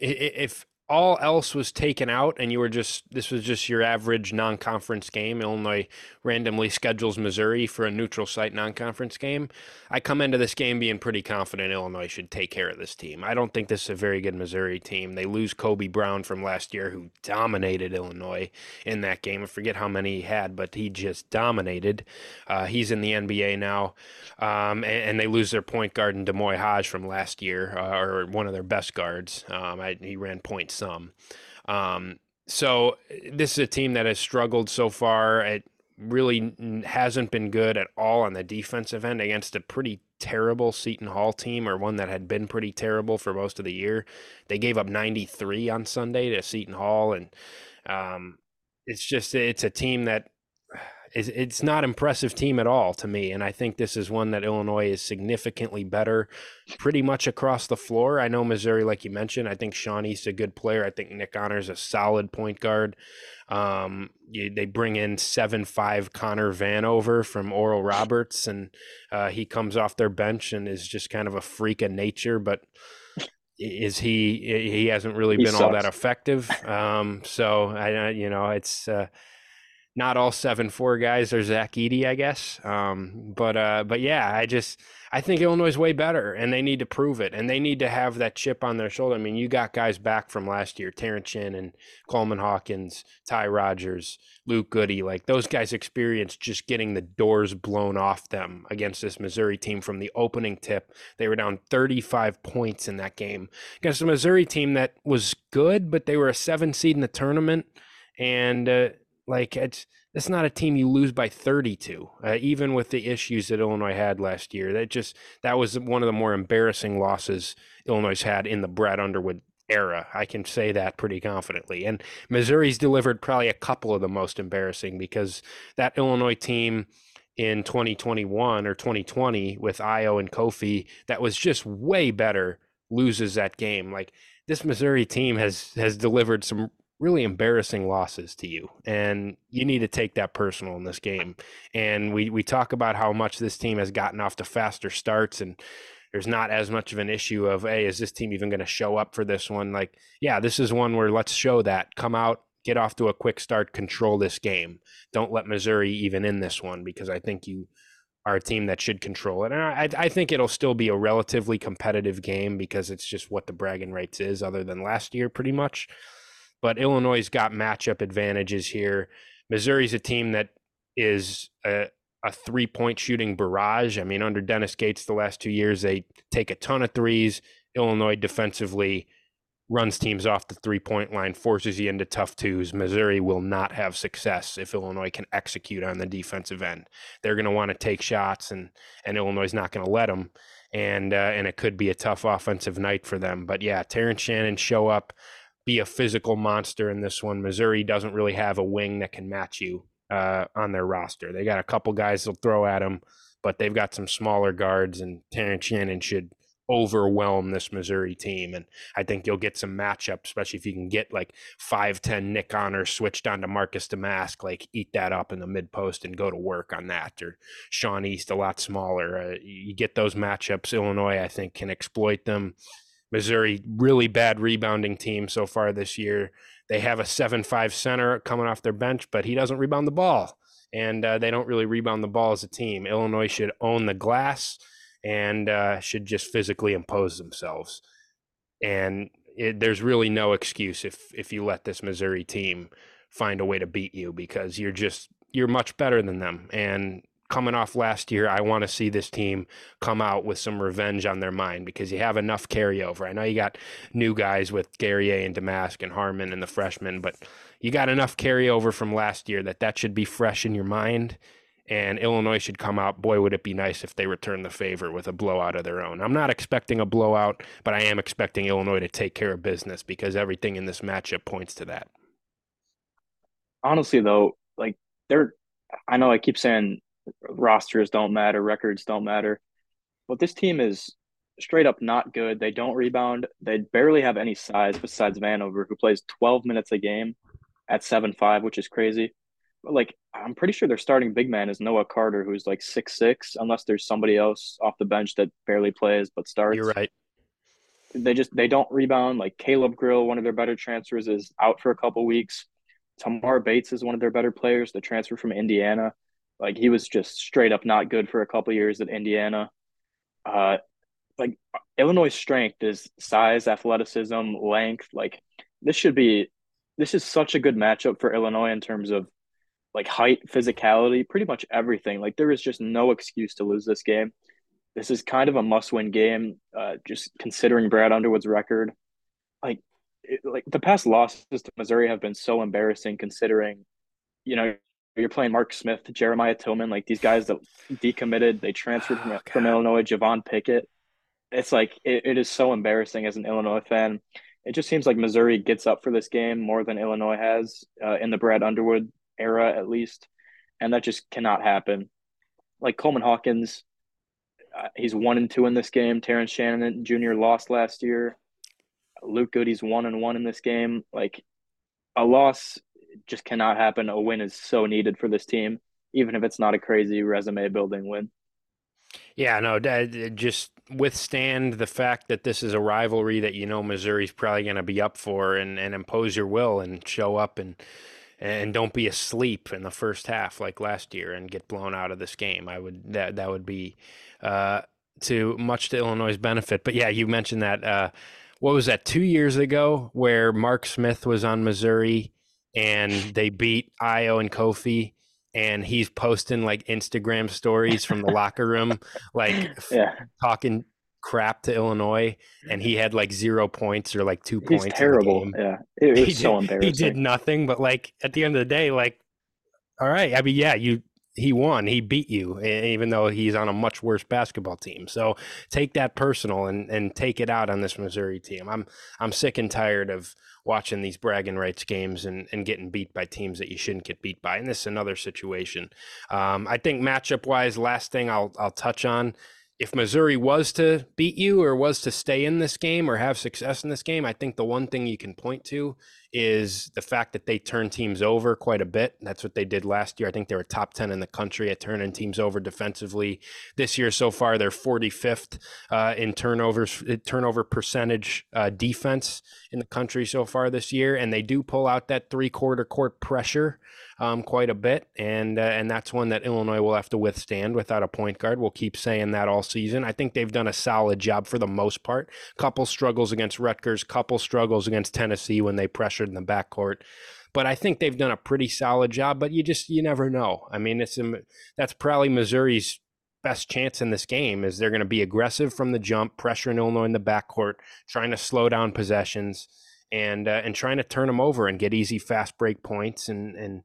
if all else was taken out and this was just your average non-conference game, Illinois randomly schedules Missouri for a neutral site non-conference game, I come into this game being pretty confident Illinois should take care of this team. I don't think this is a very good Missouri team. They lose Kobe Brown from last year, who dominated Illinois in that game. I forget how many he had, but he just dominated. He's in the NBA now, and they lose their point guard in Demoy Hodge from last year, or one of their best guards. He ran point some. So this is a team that has struggled so far. It really hasn't been good at all on the defensive end against a pretty terrible Seton Hall team, or one that had been pretty terrible for most of the year. They gave up 93 on Sunday to Seton Hall, and it's a team that it's not impressive team at all to me. And I think this is one that Illinois is significantly better pretty much across the floor. I know Missouri, like you mentioned, I think Sean East is a good player. I think Nick Honor's a solid point guard. They bring in 7'5" Connor Vanover from Oral Roberts, and he comes off their bench and is just kind of a freak of nature, but he hasn't really been all that effective. Not all 7'4" guys are Zach Edey, I guess. I think Illinois is way better, and they need to prove it, and they need to have that chip on their shoulder. I mean, you got guys back from last year: Terrence Shannon, Coleman Hawkins, Ty Rodgers, Luke Goody. Like, those guys experienced just getting the doors blown off them against this Missouri team from the opening tip. They were down 35 points in that game against a Missouri team that was good, but they were a 7 seed in the tournament, and it's not a team you lose by 32, even with the issues that Illinois had last year. That was one of the more embarrassing losses Illinois had in the Brad Underwood era. I can say that pretty confidently. And Missouri's delivered probably a couple of the most embarrassing, because that Illinois team in 2021 or 2020 with Ayo and Kofi, that was just way better, loses that game. Like, this Missouri team has delivered some really embarrassing losses to you, and you need to take that personal in this game. And we talk about how much this team has gotten off to faster starts, and there's not as much of an issue of, hey, is this team even going to show up for this one? Like, yeah, this is one where let's show that. Come out, get off to a quick start, control this game. Don't let Missouri even in this one, because I think you are a team that should control it. And I think it'll still be a relatively competitive game, because it's just what the Braggin' Rights is, other than last year pretty much. But Illinois's got matchup advantages here. Missouri's a team that is a three-point shooting barrage. I mean, under Dennis Gates the last 2 years, they take a ton of threes. Illinois defensively runs teams off the three-point line, forces you into tough twos. Missouri will not have success if Illinois can execute on the defensive end. They're going to want to take shots, and Illinois is not going to let them. And it could be a tough offensive night for them. But, yeah, Terrence Shannon show up, be a physical monster in this one. Missouri doesn't really have a wing that can match you on their roster. They got a couple guys they'll throw at them, but they've got some smaller guards, and Terrence Shannon should overwhelm this Missouri team. And I think you'll get some matchup, especially if you can get 5'10" Nick Honor switched on to Marcus Domask, eat that up in the mid post and go to work on that, or Sean East a lot smaller. You get those matchups. Illinois, I think, can exploit them. Missouri, really bad rebounding team so far this year. They have a 7'5" center coming off their bench, but he doesn't rebound the ball, and they don't really rebound the ball as a team. Illinois should own the glass and should just physically impose themselves. And there's really no excuse if you let this Missouri team find a way to beat you, because you're much better than them. And coming off last year, I want to see this team come out with some revenge on their mind because you have enough carryover. I know you got new guys with Guerrier and Domask and Harmon and the freshmen, but you got enough carryover from last year that that should be fresh in your mind. And Illinois should come out. Boy, would it be nice if they return the favor with a blowout of their own. I'm not expecting a blowout, but I am expecting Illinois to take care of business because everything in this matchup points to that. Honestly, though, like I know I keep saying rosters don't matter, records don't matter, but this team is straight up not good. They don't rebound. They barely have any size besides Vanover, who plays 12 minutes a game at 7'5", which is crazy. Like, I'm pretty sure their starting big man is Noah Carter, who's like 6'6", unless there's somebody else off the bench that barely plays but starts. You're right. They don't rebound. Like, Caleb Grill, one of their better transfers, is out for a couple weeks. Tamar Bates is one of their better players, the transfer from Indiana. Like, he was just straight up not good for a couple years at Indiana. Like, Illinois' strength is size, athleticism, length. Like, this is such a good matchup for Illinois in terms of like height, physicality, pretty much everything. Like, there is just no excuse to lose this game. This is kind of a must-win game, just considering Brad Underwood's record. Like the past losses to Missouri have been so embarrassing considering, you know, you're playing Mark Smith, Jeremiah Tillman, like these guys that decommitted, they transferred from Illinois, Javon Pickett. It's like it is so embarrassing as an Illinois fan. It just seems like Missouri gets up for this game more than Illinois has in the Brad Underwood era, at least, and that just cannot happen. Like, Coleman Hawkins, he's 1-2 in this game. Terrence Shannon Jr. lost last year. Luke Goody's 1-1 in this game. Like, a loss just cannot happen. A win is so needed for this team, even if it's not a crazy resume building win. Yeah, no, just withstand the fact that this is a rivalry that, you know, Missouri's probably going to be up for, and impose your will and show up and don't be asleep in the first half like last year and get blown out of this game. That would be too much to Illinois' benefit. But yeah, you mentioned that. What was that, 2 years ago, where Mark Smith was on Missouri and they beat Ayo and Kofi, and he's posting like Instagram stories from the locker room, like talking crap to Illinois, and he had like 0 points or like 2 points. He's terrible. Yeah, it was so embarrassing. He did nothing, but like at the end of the day, like, all right, I mean, yeah, he won, he beat you, even though he's on a much worse basketball team. So take that personal and take it out on this Missouri team. I'm sick and tired of watching these bragging rights games and getting beat by teams that you shouldn't get beat by, and this is another situation. I think matchup wise, last thing I'll touch on. If Missouri was to beat you or was to stay in this game or have success in this game, I think the one thing you can point to is the fact that they turn teams over quite a bit. That's what they did last year. I think they were top 10 in the country at turning teams over defensively. This year so far, they're 45th in turnover percentage defense in the country so far this year. And they do pull out that three-quarter court pressure quite a bit, and that's one that Illinois will have to withstand without a point guard. We'll keep saying that all season. I think they've done a solid job for the most part. Couple struggles against Rutgers, couple struggles against Tennessee when they pressured in the backcourt, but I think they've done a pretty solid job. But you never know. I mean, that's probably Missouri's best chance in this game, is they're going to be aggressive from the jump, pressuring Illinois in the backcourt, trying to slow down possessions, and trying to turn them over and get easy fast break points and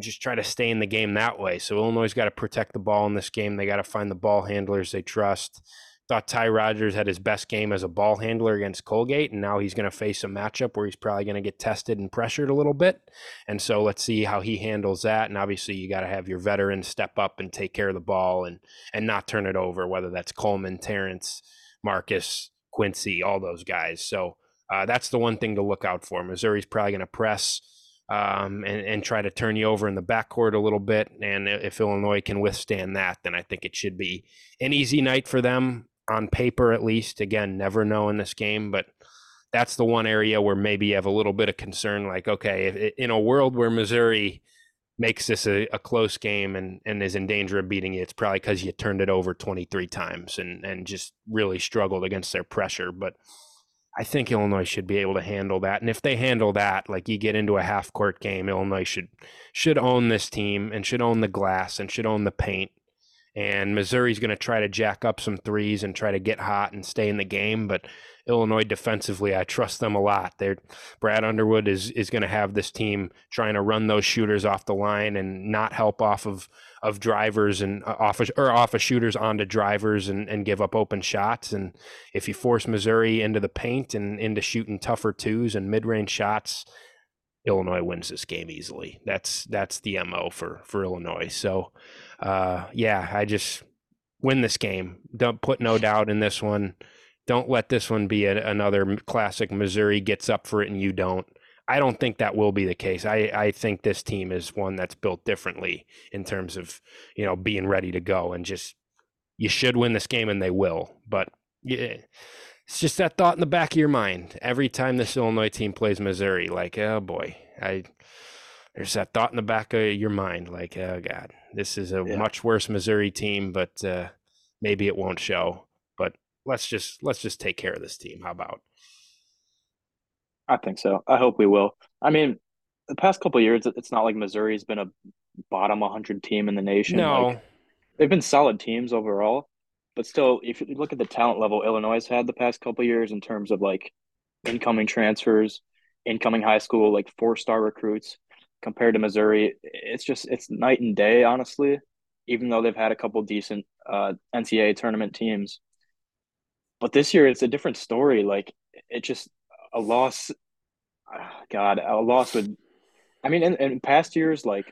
just try to stay in the game that way. So Illinois's got to protect the ball in this game. They got to find the ball handlers they trust. Thought Ty Rodgers had his best game as a ball handler against Colgate, and now he's going to face a matchup where he's probably going to get tested and pressured a little bit. And so let's see how he handles that. And obviously you got to have your veterans step up and take care of the ball and not turn it over, whether that's Coleman, Terrence, Marcus, Quincy, all those guys. So that's the one thing to look out for. Missouri's probably going to press and try to turn you over in the backcourt a little bit. And if Illinois can withstand that, then I think it should be an easy night for them on paper, at least. Again, never know in this game, but that's the one area where maybe you have a little bit of concern. Like, okay, if, in a world where Missouri makes this a close game and is in danger of beating you, it's probably because you turned it over 23 times and just really struggled against their pressure. But I think Illinois should be able to handle that. And if they handle that, like, you get into a half-court game, Illinois should own this team and should own the glass and should own the paint And Missouri's going to try to jack up some threes and try to get hot and stay in the game. But Illinois defensively, I trust them a lot. They're, Brad Underwood is going to have this team trying to run those shooters off the line and not help off of drivers and off of shooters onto drivers and give up open shots. And if you force Missouri into the paint and into shooting tougher twos and mid-range shots, Illinois wins this game easily. That's the MO for Illinois. So, yeah, I just win this game. Don't put no doubt in this one. Don't let this one be another classic Missouri gets up for it and you don't. I don't think that will be the case. I think this team is one that's built differently in terms of, you know, being ready to go, and just, you should win this game and they will. But yeah, it's just that thought in the back of your mind every time this Illinois team plays Missouri, like, oh boy, there's that thought in the back of your mind, like, oh God, this is a much worse Missouri team, but maybe it won't show. But let's just take care of this team. How about? I think so. I hope we will. I mean, the past couple of years, it's not like Missouri's been a bottom 100 team in the nation. No, like, they've been solid teams overall. But still, if you look at the talent level Illinois has had the past couple of years in terms of, like, incoming transfers, incoming high school, like, 4-star recruits compared to Missouri, it's night and day, honestly, even though they've had a couple decent NCAA tournament teams. But this year, it's a different story. Like, it just – a loss – God, a loss would – I mean, in past years, like,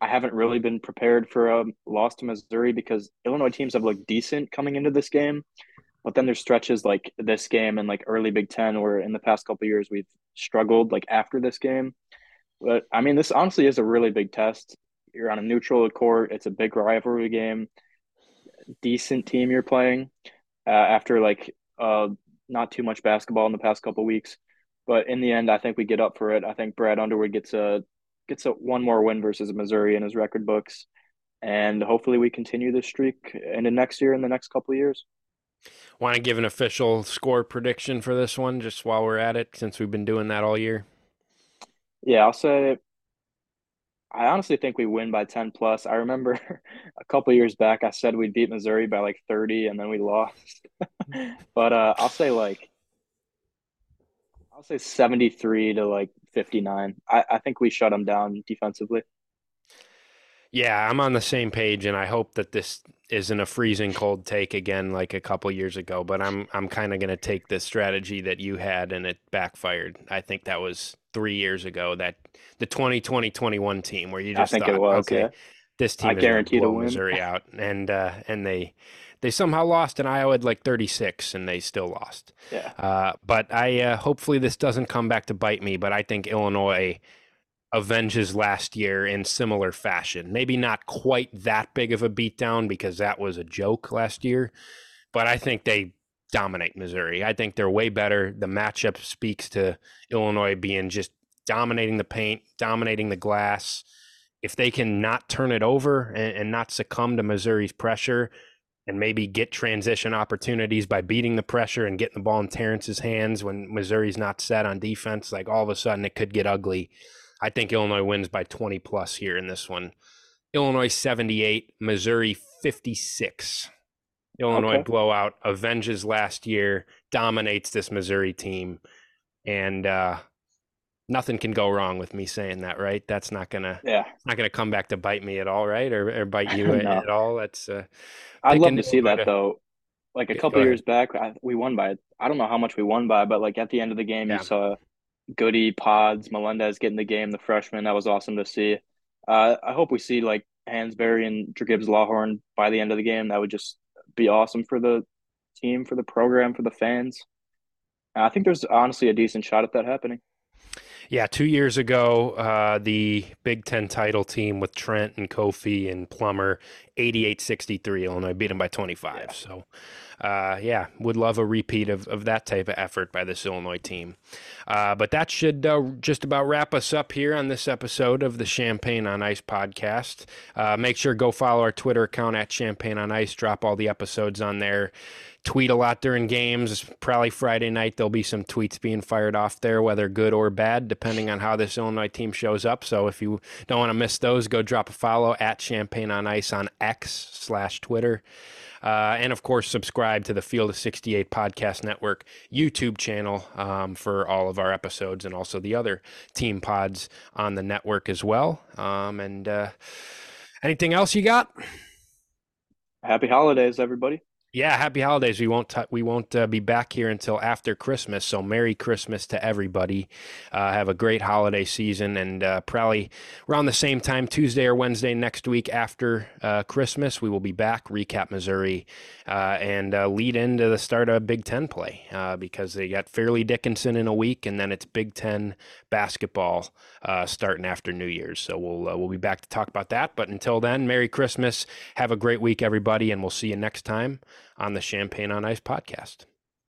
I haven't really been prepared for a loss to Missouri because Illinois teams have looked decent coming into this game. But then there's stretches like this game and like early Big Ten where in the past couple of years we've struggled like after this game. But I mean, this honestly is a really big test. You're on a neutral court. It's a big rivalry game. Decent team you're playing after like not too much basketball in the past couple of weeks. But in the end, I think we get up for it. I think Brad Underwood gets one more win versus Missouri in his record books, and hopefully we continue this streak into next year and the next couple of years. Want to give an official score prediction for this one just while we're at it, since we've been doing that all year? Yeah, I'll say I honestly think we win by 10+. I remember a couple of years back I said we'd beat Missouri by like 30 and then we lost. But I'll say 73 to like 59. I think we shut them down defensively. Yeah, I'm on the same page, and I hope that this isn't a freezing cold take again like a couple years ago, but I'm kind of going to take the strategy that you had and it backfired. I think that was 3 years ago, that the 2020-21 team where you just thought, this team is going to blow Missouri out. And they somehow lost, and Iowa had like 36, and they still lost. Yeah. But I hopefully this doesn't come back to bite me, but I think Illinois avenges last year in similar fashion. Maybe not quite that big of a beatdown because that was a joke last year, but I think they dominate Missouri. I think they're way better. The matchup speaks to Illinois being just dominating the paint, dominating the glass. If they can not turn it over and not succumb to Missouri's pressure – and maybe get transition opportunities by beating the pressure and getting the ball in Terrence's hands when Missouri's not set on defense, like all of a sudden it could get ugly. I think Illinois wins by 20+ here in this one. Illinois 78, Missouri 56. Illinois blowout, avenges last year, dominates this Missouri team. And nothing can go wrong with me saying that, right? That's not gonna, not gonna come back to bite me at all, right? Or bite you at all. That's. I'd love to see that though. Like a couple years back, we won by. I don't know how much we won by, but like at the end of the game, you saw Goody, Pods, Melendez get in the game. The freshman, that was awesome to see. I hope we see like Hansberry and Gibbs Lawhorn by the end of the game. That would just be awesome for the team, for the program, for the fans. And I think there's honestly a decent shot at that happening. Yeah, 2 years ago, the Big Ten title team with Trent and Kofi and Plummer, 88-63, Illinois beat them by 25. Yeah. So, would love a repeat of that type of effort by this Illinois team. But that should just about wrap us up here on this episode of the Champaign on Ice podcast. Make sure go follow our Twitter account at Champaign on Ice. Drop all the episodes on there. tweet a lot during games. Probably Friday night, there'll be some tweets being fired off there, whether good or bad, depending on how this Illinois team shows up. So if you don't want to miss those, go drop a follow at Champaign on Ice on X/Twitter. And, of course, subscribe to the Field of 68 Podcast Network YouTube channel for all of our episodes and also the other team pods on the network as well. And anything else you got? Happy holidays, everybody. Yeah, happy holidays. We won't be back here until after Christmas, so Merry Christmas to everybody. Have a great holiday season, and probably around the same time, Tuesday or Wednesday next week after Christmas, we will be back, recap Missouri, and lead into the start of Big Ten play because they got Fairleigh Dickinson in a week, and then it's Big Ten basketball starting after New Year's. So we'll be back to talk about that. But until then, Merry Christmas. Have a great week, everybody, and we'll see you next time on the Champaign on Ice podcast.